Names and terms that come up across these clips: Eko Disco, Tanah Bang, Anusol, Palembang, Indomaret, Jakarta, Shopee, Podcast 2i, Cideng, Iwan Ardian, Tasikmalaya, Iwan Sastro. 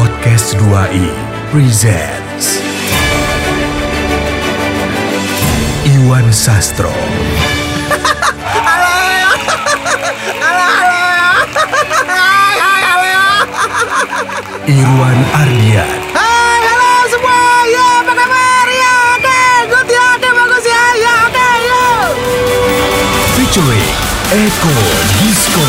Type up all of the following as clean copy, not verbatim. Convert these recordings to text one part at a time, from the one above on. Podcast 2i presents Iwan Sastro. Iwan Ardian. Hai, halo semua. Ya, apa kabar? Ya, oke. Good, ya, oke. Bagus, ya. Ya, oke, yuk. Featuring Eko Disco.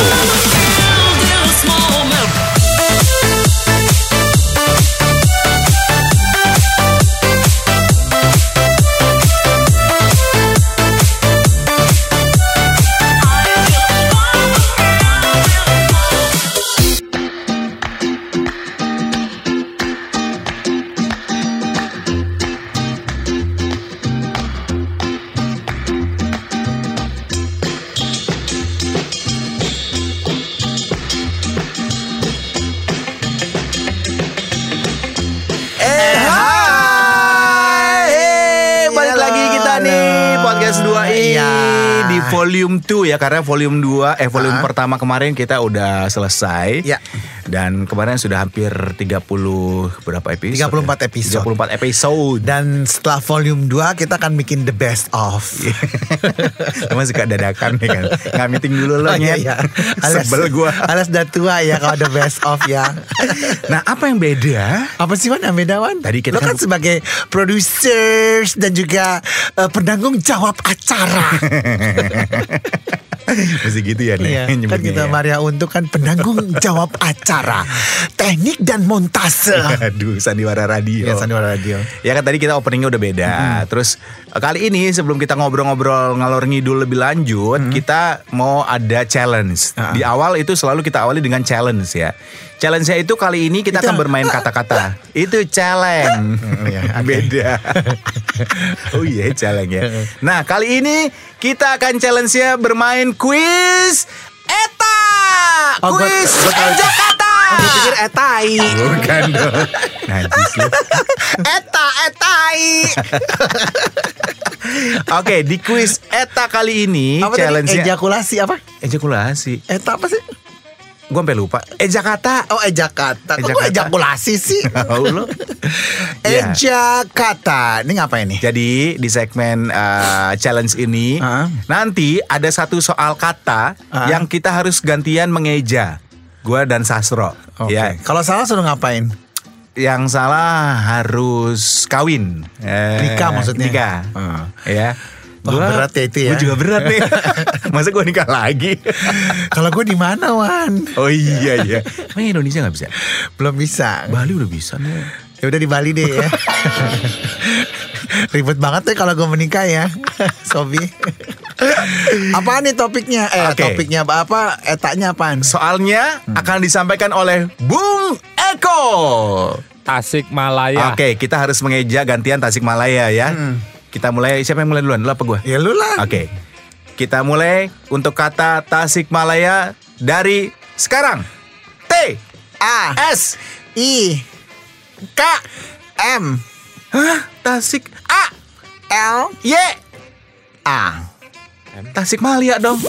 Volume 2 ya, karena volume 2 volume pertama kemarin kita udah selesai. Ya. Dan kemarin sudah hampir 34 episode. Dan setelah volume 2 kita akan bikin the best of. Emang suka dadakan ya kan. Enggak meeting dulu loh ya. Sebel gua. Alas udah tua ya kalau the best of ya. Nah, apa yang beda? Apa sih Wan yang beda Wan? Tadi kita lo kan sebagai produser dan juga penanggung jawab acara. Masih gitu ya nih. Iya, kan kita ya. Maria Untuk kan penanggung jawab acara, teknik dan montase. Aduh, sandiwara radio. Ya, sandiwara radio. Ya kan tadi kita openingnya udah beda. Terus kali ini sebelum kita ngobrol-ngobrol ngalor ngidul lebih lanjut, kita mau ada challenge. Di awal itu selalu kita awali dengan challenge ya. Challenge-nya itu kali ini kita akan bermain kata-kata. Itu challenge. Beda. Oh iya, challenge ya. Nah, kali ini kita akan challenge-nya bermain kuis ETA. Kuis Jakarta. Aku pikir etai. Bukan dong. Najis lu. ETA, etai. Oke, di kuis ETA kali ini challenge-nya ejakulasi apa? Ejakulasi. ETA apa sih? Gue sampai lupa. Jakarta. Oh, Jakarta. Kok gue ejakulasi sih? Tahu lo. Jakarta. Ini ngapain nih? Jadi di segmen challenge ini nanti ada satu soal kata yang kita harus gantian mengeja. Gue dan Sastro. Okay. Ya. Kalau salah suruh ngapain? Yang salah harus kawin. Nikah maksudnya. Nikah. Ya. Wah, berat ya itu ya. Gue juga berat nih. Masa gue nikah lagi? Kalau gue di mana Wan? Oh iya ya. Emang Indonesia gak bisa? Belum bisa. Bali udah bisa nih. Ya udah di Bali deh ya. Ribet banget deh kalau gue menikah ya. Sobi. Apaan nih topiknya? Topiknya apa? Etanya apaan? Soalnya akan disampaikan oleh Bung Eko Tasikmalaya. Oke, kita harus mengeja gantian Tasikmalaya ya. Kita mulai, siapa yang mulai duluan? Lu apa gua? Ya lu lah. Oke. Kita mulai untuk kata Tasikmalaya dari sekarang. TASIKM. Hah? Tasik ALYA. Tasikmalaya dong.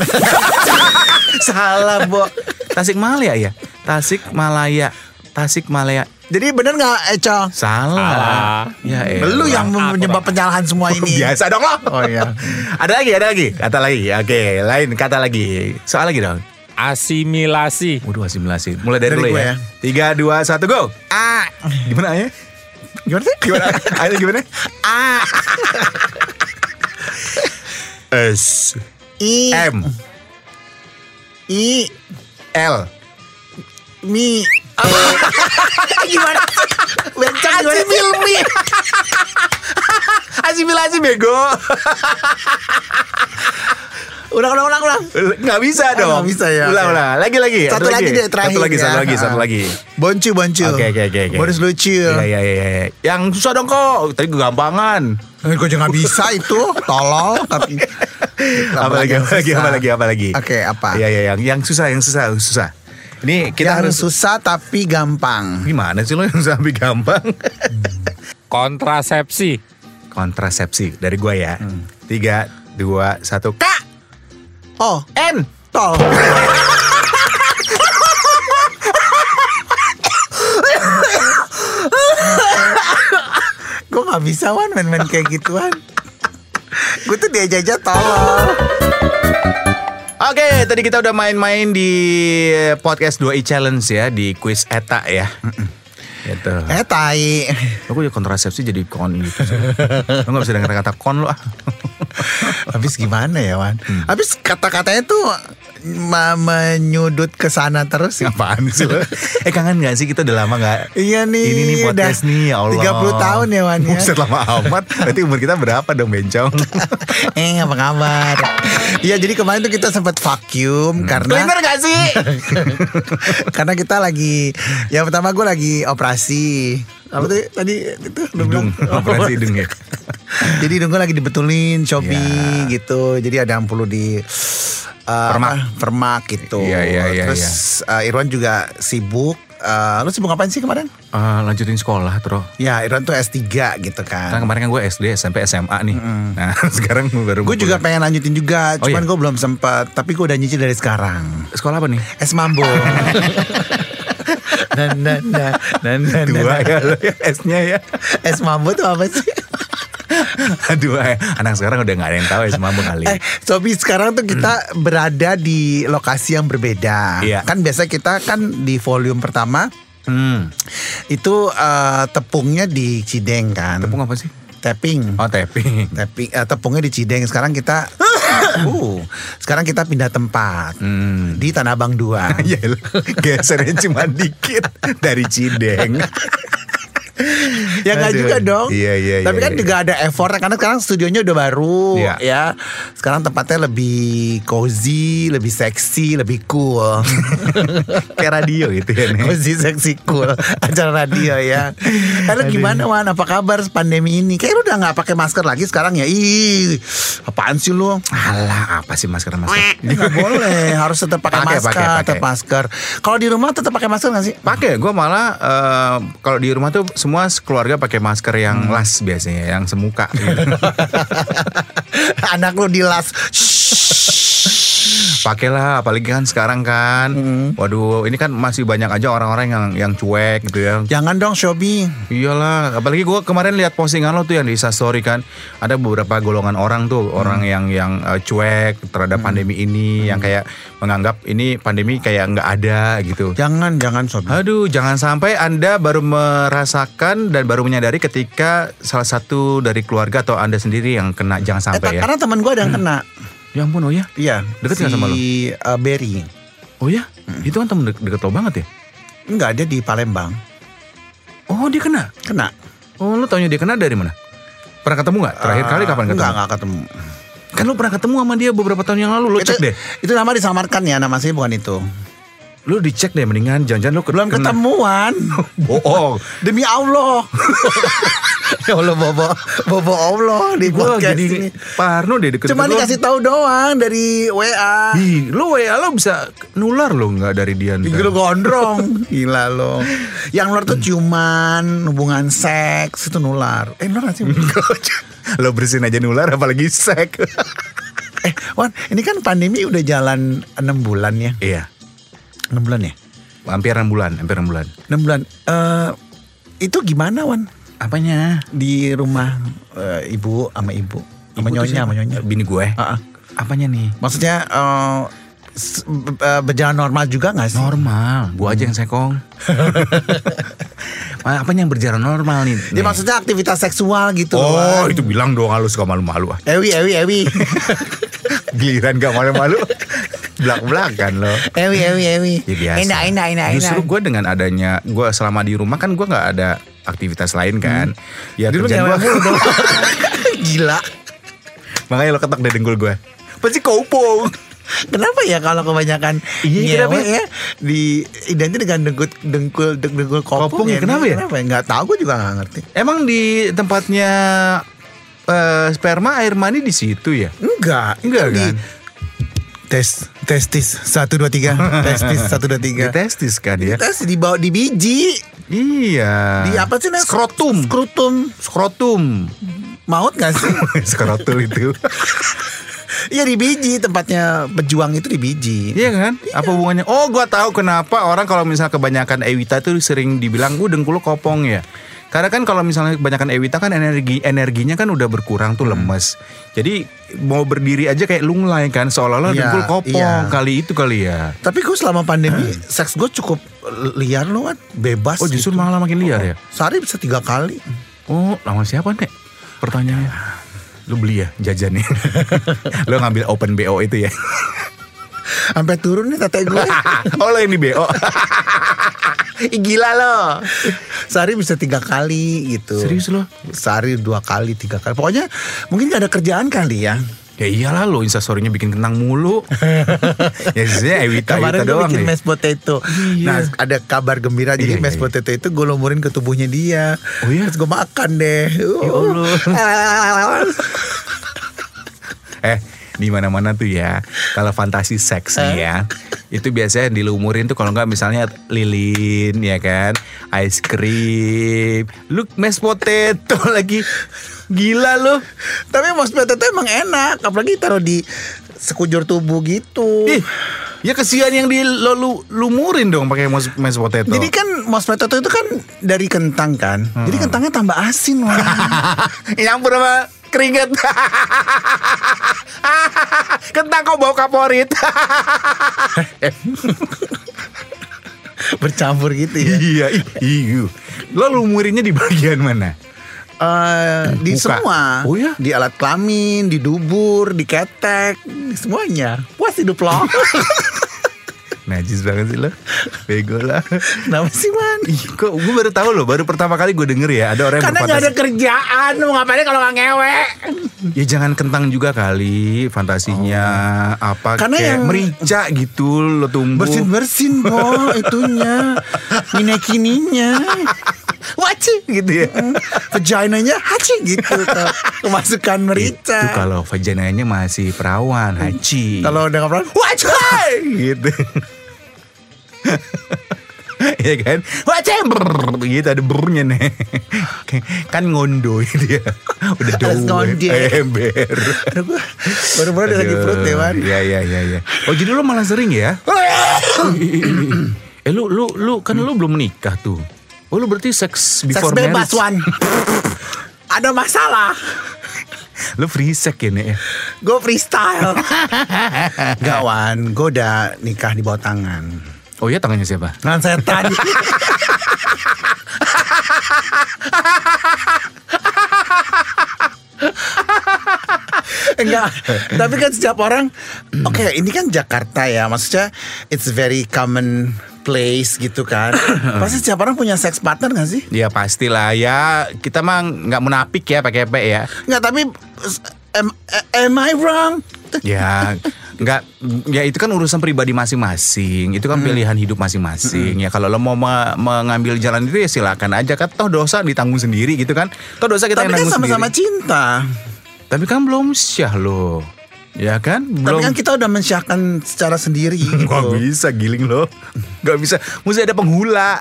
Salah, Bo. Tasikmalaya ya? Tasikmalaya. Tasikmalaya. Jadi bener gak Eco? Salah. Ya, lu yang menyebab penyalahan semua ini. Biasa dong lo. Oh iya. Ada lagi. Kata lagi. Oke, lain kata lagi. Soal lagi dong. Asimilasi. Waduh, asimilasi. Mulai dari dulu ya. 3, 2, 1, go. A. Gimana A-nya? Gimana sih? A-nya gimana? A. S. I. M. I. L. Mi. Gimana? Bencang gimana? Asimilmi. Asimilasi bego. Ulang. Gak bisa dong. Gak bisa ya. Ulang. Lagi. Satu lagi deh terakhir. Satu lagi. Boncu. Oke. Boris lucu. Iya. Yang susah dong kok. Tadi gue gampangan. Gue juga gak bisa itu. Tolong. Tapi Apa lagi. Oke, apa? Iya, yang susah. Ini kita yang harus susah tapi gampang. Gimana sih lo yang susah tapi gampang? Kontrasepsi dari gue ya. 3, 2, 1. K. O. N. Tol. nggak bisa Wan main-main kayak gituan. Gue tuh diajak tolol. Oke, tadi kita udah main-main di podcast 2i challenge ya, di quiz ETA ya. Gitu. Tai. Aku ya kontrasepsi jadi kon gitu. Lo nggak bisa dengar kata kon lo. Habis gimana ya Wan? Habis kata-katanya tuh menyudut ke sana terus sih. Apaan sih? Kangen gak sih kita udah lama gak? Iya nih. Ini nih podcast nih, ya Allah. 30 tahun ya Wan ya. Buset lama amat. Berarti umur kita berapa dong bencong? Apa kabar? Iya jadi kemarin tuh kita sempat vacuum karena bener gak sih? Karena kita lagi, yang pertama gue lagi operasi. Apa tuh tadi itu? Hidung. Operasi hidung ya. Jadi hidung gue lagi dibetulin, Shopee gitu. Jadi ada yang perlu di permak gitu. Iya, terus Irwan juga sibuk. Lu sibuk ngapain sih kemarin? Lanjutin sekolah terus. Ya Irwan tuh S3 gitu kan. Karena kemarin kan gue SD, SMP, SMA nih. Nah sekarang gue baru. Gue juga pengen lanjutin juga, cuman gue belum sempat. Tapi gue udah nyicil dari sekarang. Sekolah apa nih? Es Mambo. Dan dua ya, S-nya ya. Es Mambo tuh apa sih? Aduh, anak sekarang udah gak ada yang tahu ya semua kali. Sobi, sekarang tuh kita berada di lokasi yang berbeda. Iya. Kan biasa kita kan di volume pertama, itu tepungnya di Cideng kan. Tepung apa sih? Tapping. Oh, tapping. Tepungnya di Cideng. Sekarang kita sekarang kita pindah tempat di Tanah Bang 2. Gesernya cuma dikit dari Cideng. Ya nggak juga dong. Tapi kan juga ada effort karena sekarang studionya udah baru ya. Sekarang tempatnya lebih cozy, lebih seksi, lebih cool. Kayak radio gitu ya nih. Cozy, seksi, cool. Acara radio ya. Lalu gimana Wan? Apa kabar pandemi ini? Kayak lu udah nggak pakai masker lagi sekarang ya? Ih, apaan sih lu? Alah, apa sih masker? Nggak boleh, harus tetap pakai masker. Tetap masker. Kalau di rumah tetap pakai masker nggak sih? Pakai. Gue malah kalau di rumah tuh semua keluarga pakai masker yang las biasanya, yang semuka gitu. Anak lu di las. Pakailah, apalagi kan sekarang kan. Waduh, ini kan masih banyak aja orang-orang yang cuek gitu ya. Jangan dong, Shobi. Iyalah, apalagi gue kemarin lihat postingan lo tuh yang di Instastory kan. Ada beberapa golongan orang tuh, orang yang cuek terhadap pandemi ini, yang kayak menganggap ini pandemi kayak nggak ada gitu. Jangan Shobi. Aduh, jangan sampai Anda baru merasakan dan baru menyadari ketika salah satu dari keluarga atau Anda sendiri yang kena. Jangan sampai ya. Karena teman gue ada yang kena. Ya ampun, oh ya? Iya. Deket gak sama lo? Si Berry. Oh ya? Itu kan temen deket lo banget ya? Enggak, dia di Palembang. Oh, dia kena? Kena. Oh, lo taunya dia kena dari mana? Pernah ketemu gak? Terakhir kali kapan ketemu? Enggak ketemu. Kan lo pernah ketemu sama dia beberapa tahun yang lalu, lo cek deh. Itu nama disamarkan ya, nama saya bukan itu. Lo dicek deh, mendingan jangan-jangan lo belum ketemuan. Bohong. Demi Allah. Ya Allah, bobo Allah di podcast ini. Parno deh deket. Cuma dikasih tahu doang dari WA. Ih, lu WA lo bisa nular lo nggak dari dia? Gila gondrong, gila lo. Yang nular tuh ciuman, hubungan seks itu nular. Nular sih. Lo bersihin aja nular, apalagi seks. Wan, ini kan pandemi udah jalan 6 bulan ya? Iya. 6 bulan ya? Hampir 6 bulan. 6 bulan. Itu gimana Wan? Apanya? Di rumah ibu sama nyonya sama nyonya. Bini gue. Apanya nih? Maksudnya berjalan normal juga gak sih? Normal. Gue aja yang sekong. Apanya yang berjalan normal nih? Dia maksudnya aktivitas seksual gitu. Oh Wan. Itu bilang doang lu suka malu-malu. Ewi. Giliran gak malu-malu. Belak-belakan loh. Ewi. Ya, enak. Justru gue dengan adanya, gue selama di rumah kan gue gak ada aktivitas lain kan. Ya kerjaan gue. Gila. Makanya lo ketok deh dengkul gue. Pasti kopong. Kenapa ya kalau kebanyakan nyewe ya identik dengan dengkul kopong ya. Kenapa ya? Gak tau, gue juga gak ngerti. Emang di tempatnya sperma air mani di situ ya? Enggak kan? Testis 1, 2, 3. Testis 1, 2, 3. Testis kan ya. Testis dibawa di biji. Iya. Di apa sih namanya? Skrotum. Maut nggak sih? Skrotul itu. Iya di biji, tempatnya pejuang itu di biji. Iya kan? Iya. Apa hubungannya? Oh, gua tahu kenapa orang kalau misalnya kebanyakan Ewita itu sering dibilang, dengkul kopong ya. Karena kan kalau misalnya kebanyakan Ewita kan energinya kan udah berkurang tuh, lemes. Jadi mau berdiri aja kayak lunglai kan, seolah-olah dengkul kopong kali itu kali ya. Tapi gue selama pandemi seks gue cukup liar loh, bebas. Oh justru gitu. Malah makin liar ya. Sehari bisa 3 kali. Oh lama siapa Nek? Pertanyaannya. Lu beli ya jajan nih. Lu ngambil open BO itu ya. Sampai turun nih tete gue. Oh lo yang di BO. Gila lo. Sehari bisa 3 kali gitu. Serius lo? Sehari 2 kali 3 kali. Pokoknya mungkin gak ada kerjaan kali ya. Ya iyalah lo, instastorynya bikin kentang mulu. Ya sebenernya Ewita doang bikin ya. Mashed potato. Iya. Nah ada kabar gembira. Jadi mashed potato itu gue lumurin ke tubuhnya dia. Oh iya? Terus gue makan deh. Ya Allah. Di mana-mana tuh ya, kalau fantasi seks ya, itu biasanya dilumurin tuh kalau enggak misalnya lilin ya kan, ice cream, lu mashed potato lagi, gila lu. Tapi mashed potato emang enak, apalagi taruh di sekujur tubuh gitu. Ya kesian yang dilumurin dong pakai mashed potato. Jadi kan mashed potato itu kan dari kentang kan, jadi kentangnya tambah asin lah. Nyampur sama keringet. Kentang kok bau kaporit. Bercampur gitu ya. Iya. Lo lumurinnya di bagian mana? Di muka. Semua. Oh ya? Di alat kelamin, di dubur, di ketek, semuanya. Puas hidup lo. Najis banget sih lo. Bego lah. Kenapa sih man? Kok gue baru tahu loh, baru pertama kali gue denger ya ada orang yang berfantasi. Karena gak ada kerjaan, mau ngapain kalau gak ngewe. Ya jangan kentang juga kali fantasinya. Apa karena kayak yang merica gitu lo tumbuh. Bersin-bersin kok itunya. Minekininya. Waci gitu ya. Vaginanya haci gitu. Kemasukan merica. Itu kalau vaginanya masih perawan, haci. Kalau udah perawan, waci gitu. Iya kan? Waci gitu ada bernya nih. Kan ngondo gitu ya. Udah doang ember. Baru-baru ada lagi perut ya man. Iya. Oh jadi lu malah sering ya? Lu kan lu belum menikah tuh. Oh lu berarti seks before marriage. Seks bebas Wan. Ada masalah. Lu free sex ya Nek? Gue freestyle. Gak Wan, gue udah nikah di bawah tangan. Oh iya tangannya siapa? Tangan setan. Enggak, tapi kan setiap orang, Oke, ini kan Jakarta ya, maksudnya it's very common place gitu kan. Pasti setiap orang punya sex partner gak sih? Ya pastilah ya, kita mah gak munafik ya pakai P ya. Enggak, tapi am I wrong? Ya, enggak, ya itu kan urusan pribadi masing-masing. Itu kan pilihan hidup masing-masing. Ya kalau lo mau mengambil jalan itu ya silakan aja kan. Toh dosa ditanggung sendiri gitu kan. Toh dosa kita yang nanggung sendiri. Tapi kan sama-sama cinta. Tapi kan belum syah lo. Ya kan? Belum. Tapi kan kita udah mensyahkan secara sendiri gitu. Gak bisa giling lo. Gak bisa. Mesti ada penghula.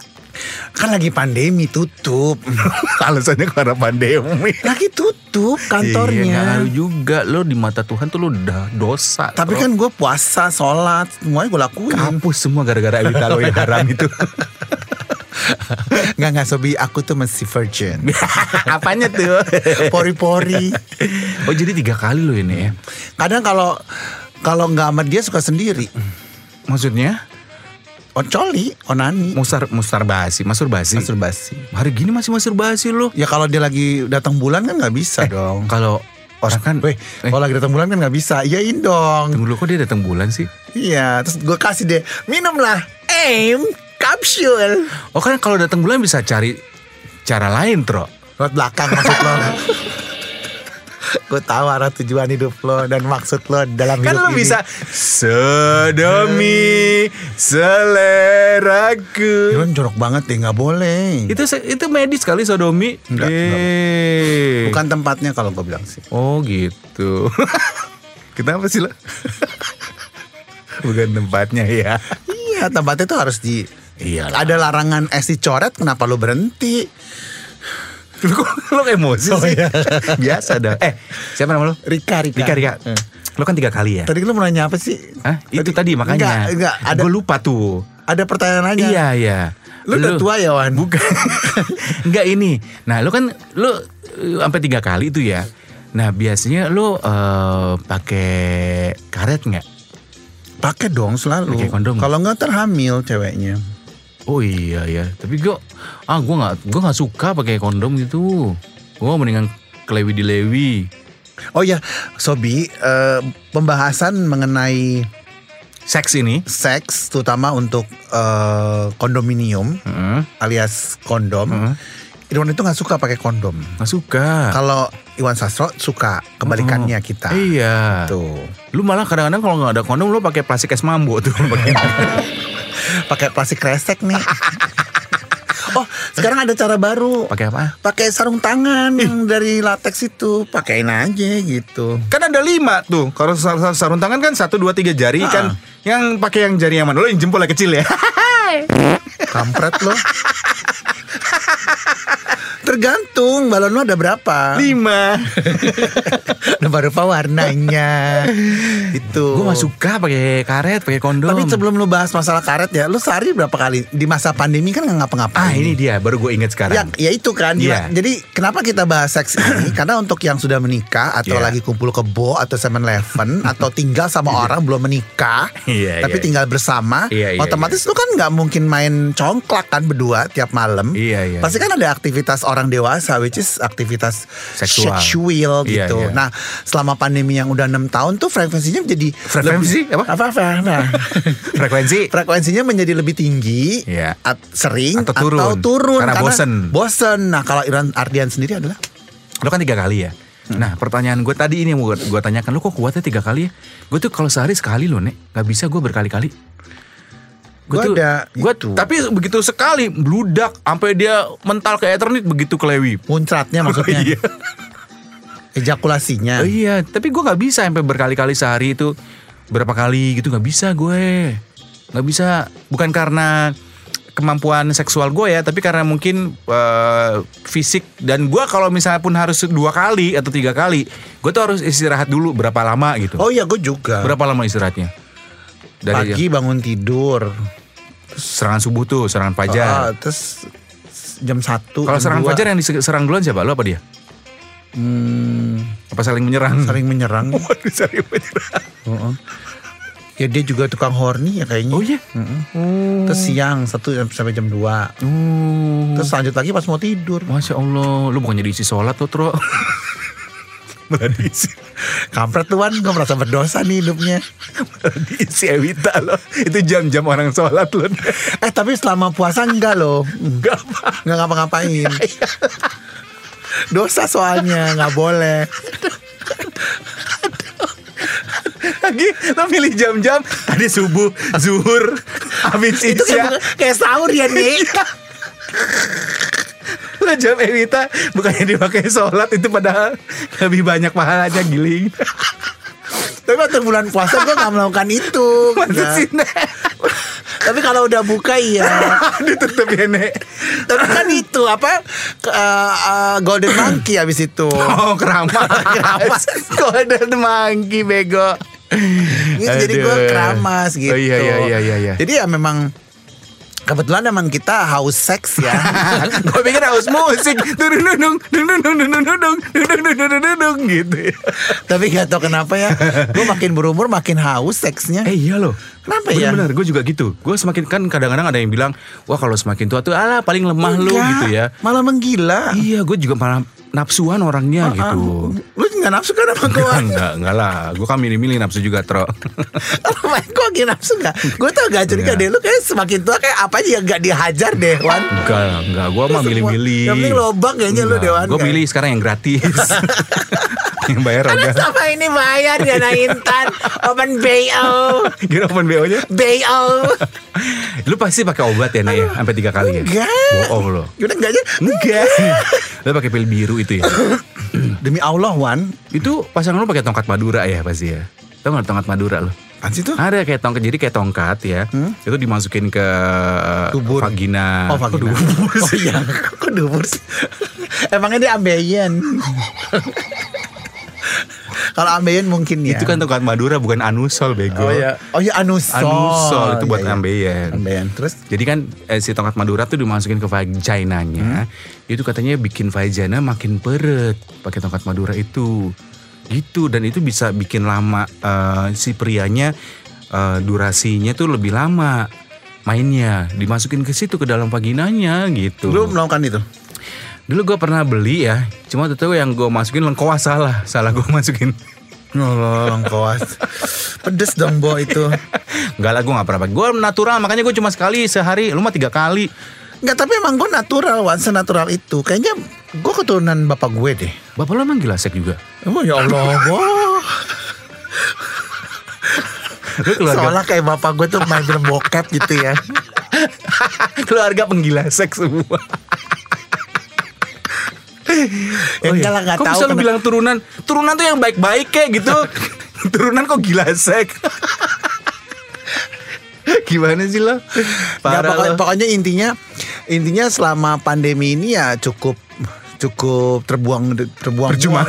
Kan lagi pandemi tutup. Alasannya karena pandemi. Lagi tutup kantornya. Iya, gak ngaruh juga. Lo di mata Tuhan tuh lo udah dosa. Tapi kan gue puasa, sholat, semuanya gue lakuin. Kampus semua gara-gara Ewita lo yang haram itu. Nggak Sobi, aku tuh masih virgin. Apanya tuh? Pori-pori. Oh jadi 3 kali lo ini ya. Kadang kalau nggak sama dia suka sendiri. Maksudnya? Oncoli, onani, masturbasi. Hari gini masih masturbasi lo? Ya kalau dia lagi datang bulan kan nggak bisa dong. Kalau orang kan, kalau lagi datang bulan kan nggak bisa. Iyain dong. Tunggu dulu, kok dia datang bulan sih? Iya, terus gue kasih deh minumlah aim. Kapsul. Oh kan kalau datang bulan bisa cari cara lain tro. Lewat belakang maksud lo. Gue tahu arah tujuan hidup lo dan maksud lo dalam kan hidup ini. Kan lo bisa sodomi seleraku. Itu jorok banget deh, nggak boleh. Itu medis kali sodomi. Enggak. Bukan tempatnya kalau gue bilang sih. Oh gitu. Kenapa sih lo? Bukan tempatnya ya. Iya tempatnya tuh harus di. Iyalah. Ada larangan es dicoret, kenapa lu berhenti? Lu emosi sih. Iya. Biasa dah. Siapa nama lu? Rika. Rika. Lu kan 3 kali ya? Tadi lu mau nanya apa sih? Hah? Itu tadi makanya. Enggak, ada. Gue lupa tuh. Ada pertanyaan aja. Iya. Lu udah tua ya, Wan? Bukan. Enggak ini. Nah, lu kan lu sampai 3 kali itu ya. Nah, biasanya lu pakai karet enggak? Pakai dong selalu. Kalau enggak terhamil ceweknya. Oh iya ya. Tapi gua enggak suka pakai kondom gitu. Gua mendingan kelewi di lewi. Oh ya, Sobi, pembahasan mengenai seks ini, seks terutama untuk kondominium alias kondom. Iwan itu nggak suka pakai kondom. Nggak suka. Kalau Iwan Sastro suka kebalikannya kita. Iya. Tuh. Lu malah kadang-kadang kalau nggak ada kondom lu pakai plastik es mambo tuh. Pakai plastik kresek nih. Oh, sekarang ada cara baru. Pakai apa? Pakai sarung tangan yang dari latex itu. Pakain aja gitu. Kan ada 5 tuh. Kalau sarung tangan kan 1, 2, 3 jari kan. Yang pakai yang jari yang mana? Lo yang jempolnya kecil ya. Kampret lo. Tergantung balon lu ada berapa. 5. Ada berapa warnanya. Itu. Gue gak suka pakai karet, pakai kondom. Tapi sebelum lu bahas masalah karet ya, lu sehari berapa kali? Di masa pandemi kan gak ngapa-ngapain. Ah ini dia, baru gue ingat sekarang. Ya itu kan. Yeah. Jadi kenapa kita bahas seks ini? Karena untuk yang sudah menikah atau lagi kumpul kebo atau 7-Eleven atau tinggal sama orang belum menikah, tapi tinggal bersama, otomatis lu kan gak mungkin main congklak kan berdua tiap malam. Yeah. Pasti kan ada aktivitas orang dewasa, which is aktivitas seksual gitu. Iya. Nah, selama pandemi yang udah 6 tahun tuh frekuensinya menjadi frekuensinya menjadi lebih tinggi, sering atau turun karena bosen. Nah, kalau Iwan Ardian sendiri adalah lo kan 3 kali ya. Nah, pertanyaan gue tadi ini gue tanyakan, lo kok kuatnya 3 kali ya? Gue tuh kalau sehari sekali lo, Nek. Gak bisa gue berkali-kali. Gue tuh, tapi begitu sekali bludak sampai dia mental ke eternit begitu kelewi. Muncratnya maksudnya. Iya. Ejakulasinya. Oh iya, tapi gue nggak bisa sampai berkali-kali sehari itu berapa kali gitu nggak bisa gue. Nggak bisa bukan karena kemampuan seksual gue ya, tapi karena mungkin fisik dan gue kalau misalnya pun harus 2 kali atau 3 kali, gue tuh harus istirahat dulu berapa lama gitu. Oh iya, gue juga. Berapa lama istirahatnya? Dari pagi bangun tidur. Serangan subuh tuh, serangan fajar. Terus jam 1. Kalau serangan fajar yang diserang duluan siapa? Lu apa dia? Apa saling menyerang? Saling menyerang. Waduh, saling menyerang. Ya dia juga tukang horny ya kayaknya. Oh iya? Terus siang 1 sampai jam 2. Terus lanjut lagi pas mau tidur. Masya Allah. Lu bukannya diisi sholat tuh, Tro. Malah diisi. Kampret tuan, gue merasa berdosa nih hidupnya. Malah diisi Ewita loh. Itu jam-jam orang sholat loh. Tapi selama puasa enggak loh. Enggak ngapa-ngapain. Dosa soalnya, gak boleh. Lagi lo pilih jam-jam. Tadi subuh, zuhur, habis itu kayak sahur ya nih. Jam Ewita bukannya dipakai sholat itu padahal lebih banyak pahalanya giling. Tapi waktu bulan puasa gue gak melakukan itu. Tapi kalau udah buka ya ditutup ya Nek. Tapi kan itu Golden Monkey abis itu. Oh keramas. Golden Monkey bego. Jadi gue keramas gitu. Iya. Jadi ya memang kebetulan emang kita haus seks ya. Gue pikir haus musik. Gitu. Tapi gak tau kenapa ya. Gue makin berumur makin haus seksnya. Iya loh. Kenapa ya? Bener, gue juga gitu. Gue semakin kan kadang-kadang ada yang bilang, wah kalau semakin tua tuh ala paling lemah lu gitu ya. Malah menggila. Iya, gue juga malah nafsuan orangnya gitu. Lu gak nafsu kan apa gue? Enggak lah. Gue kan milih-milih nafsu juga, Tro. Gue lagi nafsu gak? Gue tuh gak curiga deh. Lu kayak semakin tua kayak apa aja yang gak dihajar deh, Wan. Enggak. Gue mah milih-milih. Yang penting lobang kayaknya lu deh, Wan. Gue milih sekarang yang gratis. Yang bayar agak. Karena sama ini bayar ya, Intan. Open BO. Gimana open BO-nya? BO. Lu pasti pakai obat ya, Nay? Sampai 3 kali ya? Enggak. Bohong lo. Udah enggak aja? Enggak. Lu pakai pil biru itu ya? Demi Allah, Wan. Itu pasangan lu pakai tongkat Madura ya pasti ya? Tau gak tongkat Madura lo? Apaan sih itu? Ada kayak tongkat, jadi kayak tongkat ya. Itu dimasukin ke dubur. Vagina. Oh, vagina. Kok dubur sih? Emangnya dia ambeien. Kalau ambeien mungkin ya. Itu kan tukang Madura bukan anusol bego. Oh ya anusol. Anusol itu buat ambeien. Terus jadi kan si tongkat Madura tuh dimasukin ke vaginanya. Itu katanya bikin vagina makin peret pakai tongkat Madura itu. Gitu, dan itu bisa bikin lama si prianya durasinya tuh lebih lama mainnya, dimasukin ke situ ke dalam vaginanya gitu. Lu melakukan itu? Dulu gue pernah beli ya, cuma tentu yang gue masukin lengkoas salah gue masukin. Lengkoas. Pedes dong bo itu. Enggak lah, gue gak pernah pakai. Gue natural, makanya gue cuma sekali sehari, lu mah 3 kali. Enggak, tapi emang gue natural, senatural itu. Kayaknya gue keturunan bapak gue deh. Bapak lo emang gilasek juga? Emang ya Allah, boh. Soalnya kayak bapak gue tuh main film bokep gitu ya. Keluarga penggilasek semua. Oh ya, iya. Kok bisa lu bilang turunan? Turunan tuh yang baik-baik kayak gitu. Turunan kok gilasek? Gimana sih lo? Pokoknya intinya selama pandemi ini ya cukup terbuang percuma.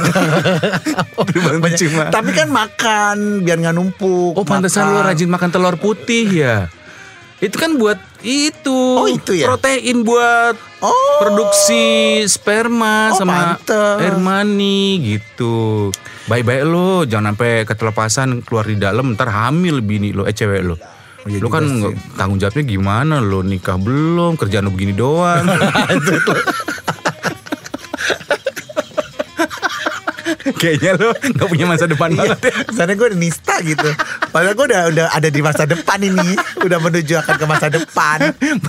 Tapi kan makan biar nggak numpuk. Oh pantesan lo rajin makan telur putih ya. Itu kan buat itu, itu ya? Protein buat produksi sperma sama air mani gitu. Baik-baik lo, jangan sampai ketelepasan keluar di dalam, ntar hamil bini lo, cewek lo. Ya lo kan tanggung jawabnya gimana lo, nikah belum, kerjaan lo begini doang. Kayaknya lo gak punya masa depan banget ya. Soalnya gue udah nista gitu. Padahal gue udah ada di masa depan ini. Udah menuju akan ke masa depan.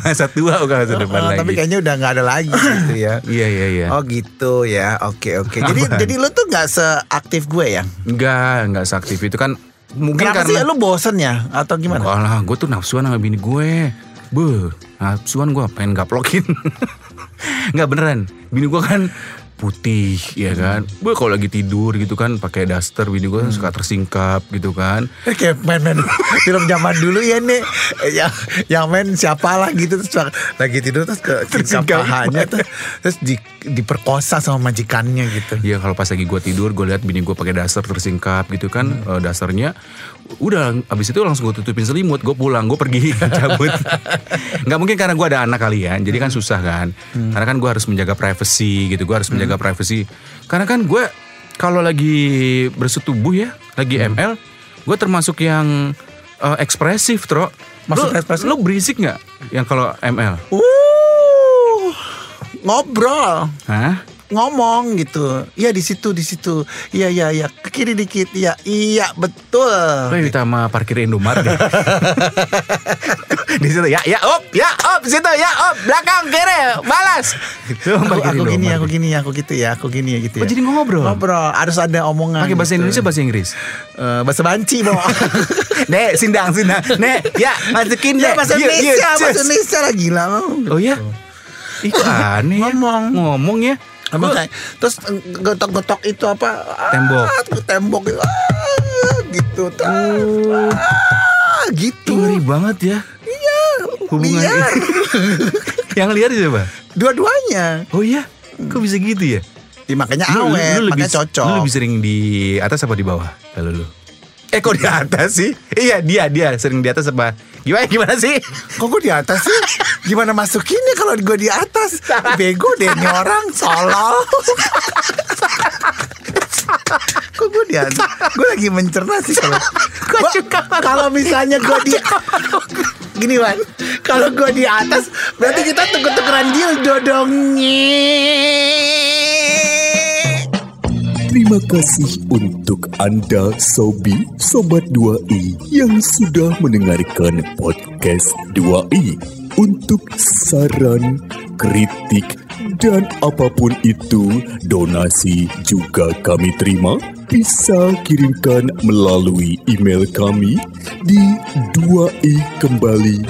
Masa tua bukan masa depan lagi. Tapi kayaknya udah gak ada lagi gitu ya. Iya. Oh gitu ya. Oke. Jadi lo tuh gak seaktif gue ya? Enggak seaktif itu kan. Mungkin kenapa karena sih lo bosen ya? Atau gimana? Enggak lah, gue tuh nafsuan sama bini gue. Nafsuan gue pengen gaplokin. Enggak beneran. Bini gue kan putih ya kan. Gue kalau lagi tidur gitu kan pakai daster, bini gue suka tersingkap gitu kan. Kayak main film zaman dulu ya nih. Yang main siapa lah gitu, terus lagi tidur terus tersingkap pahanya terus diperkosa sama majikannya gitu. Iya, kalau pas lagi gue tidur gue lihat bini gue pakai daster tersingkap gitu kan. Dasternya udah, abis itu langsung gue tutupin selimut, gue pulang, gue pergi cabut. Nggak mungkin karena gue ada anak kali ya, jadi kan susah kan. Karena kan gue harus menjaga privacy gitu, gue harus menjaga privacy. Karena kan gue kalau lagi bersetubuh ya, lagi ML, gue termasuk yang ekspresif, Tro. Maksud ekspresif? Lo berisik nggak yang kalau ML? Ngobrol. Hah? Ngomong gitu. Iya di situ. Iya. Ke kiri dikit. Iya, betul. Lo yang ditama parkir Indomaret. Di situ ya op situ ya op belakang kiri balas. Aku gini ya gitu ya. Oh, jadi ngobrol. Harus ada omongan. Pakai bahasa gitu. Indonesia, bahasa Inggris. Bahasa banci bawa. Nek sindang. Nek ya masukin deh. Ya, bahasa Indonesia lah gila. Oh ya. Ih aneh. Ngomong ya. Terus gotok-gotok itu apa? Tembok itu. Gitu. Gitu. Ngeri banget ya. Iya. Hubungan liar. Yang liar siapa? Dua-duanya. Oh iya? Kok bisa gitu ya? Ya makanya awet, makanya cocok. Lu lebih sering di atas apa di bawah? Kalau lu. Kok di atas sih? Iya dia sering di atas apa? Gimana sih? Kok gue di atas sih? Gimana masukinnya kalau gue di atas? Bego deh ini orang. Solol. Kok gue di atas? Gue lagi mencerna sih kalau. Kalau misalnya gue di gini Wan, kalau gue di atas berarti kita tuker-tukeran dildo dong. Terima kasih untuk Anda Sobi Sobat 2i yang sudah mendengarkan Podcast 2i. Untuk saran, kritik, dan apapun itu, donasi juga kami terima. Bisa kirimkan melalui email kami di 2i@gmail.com.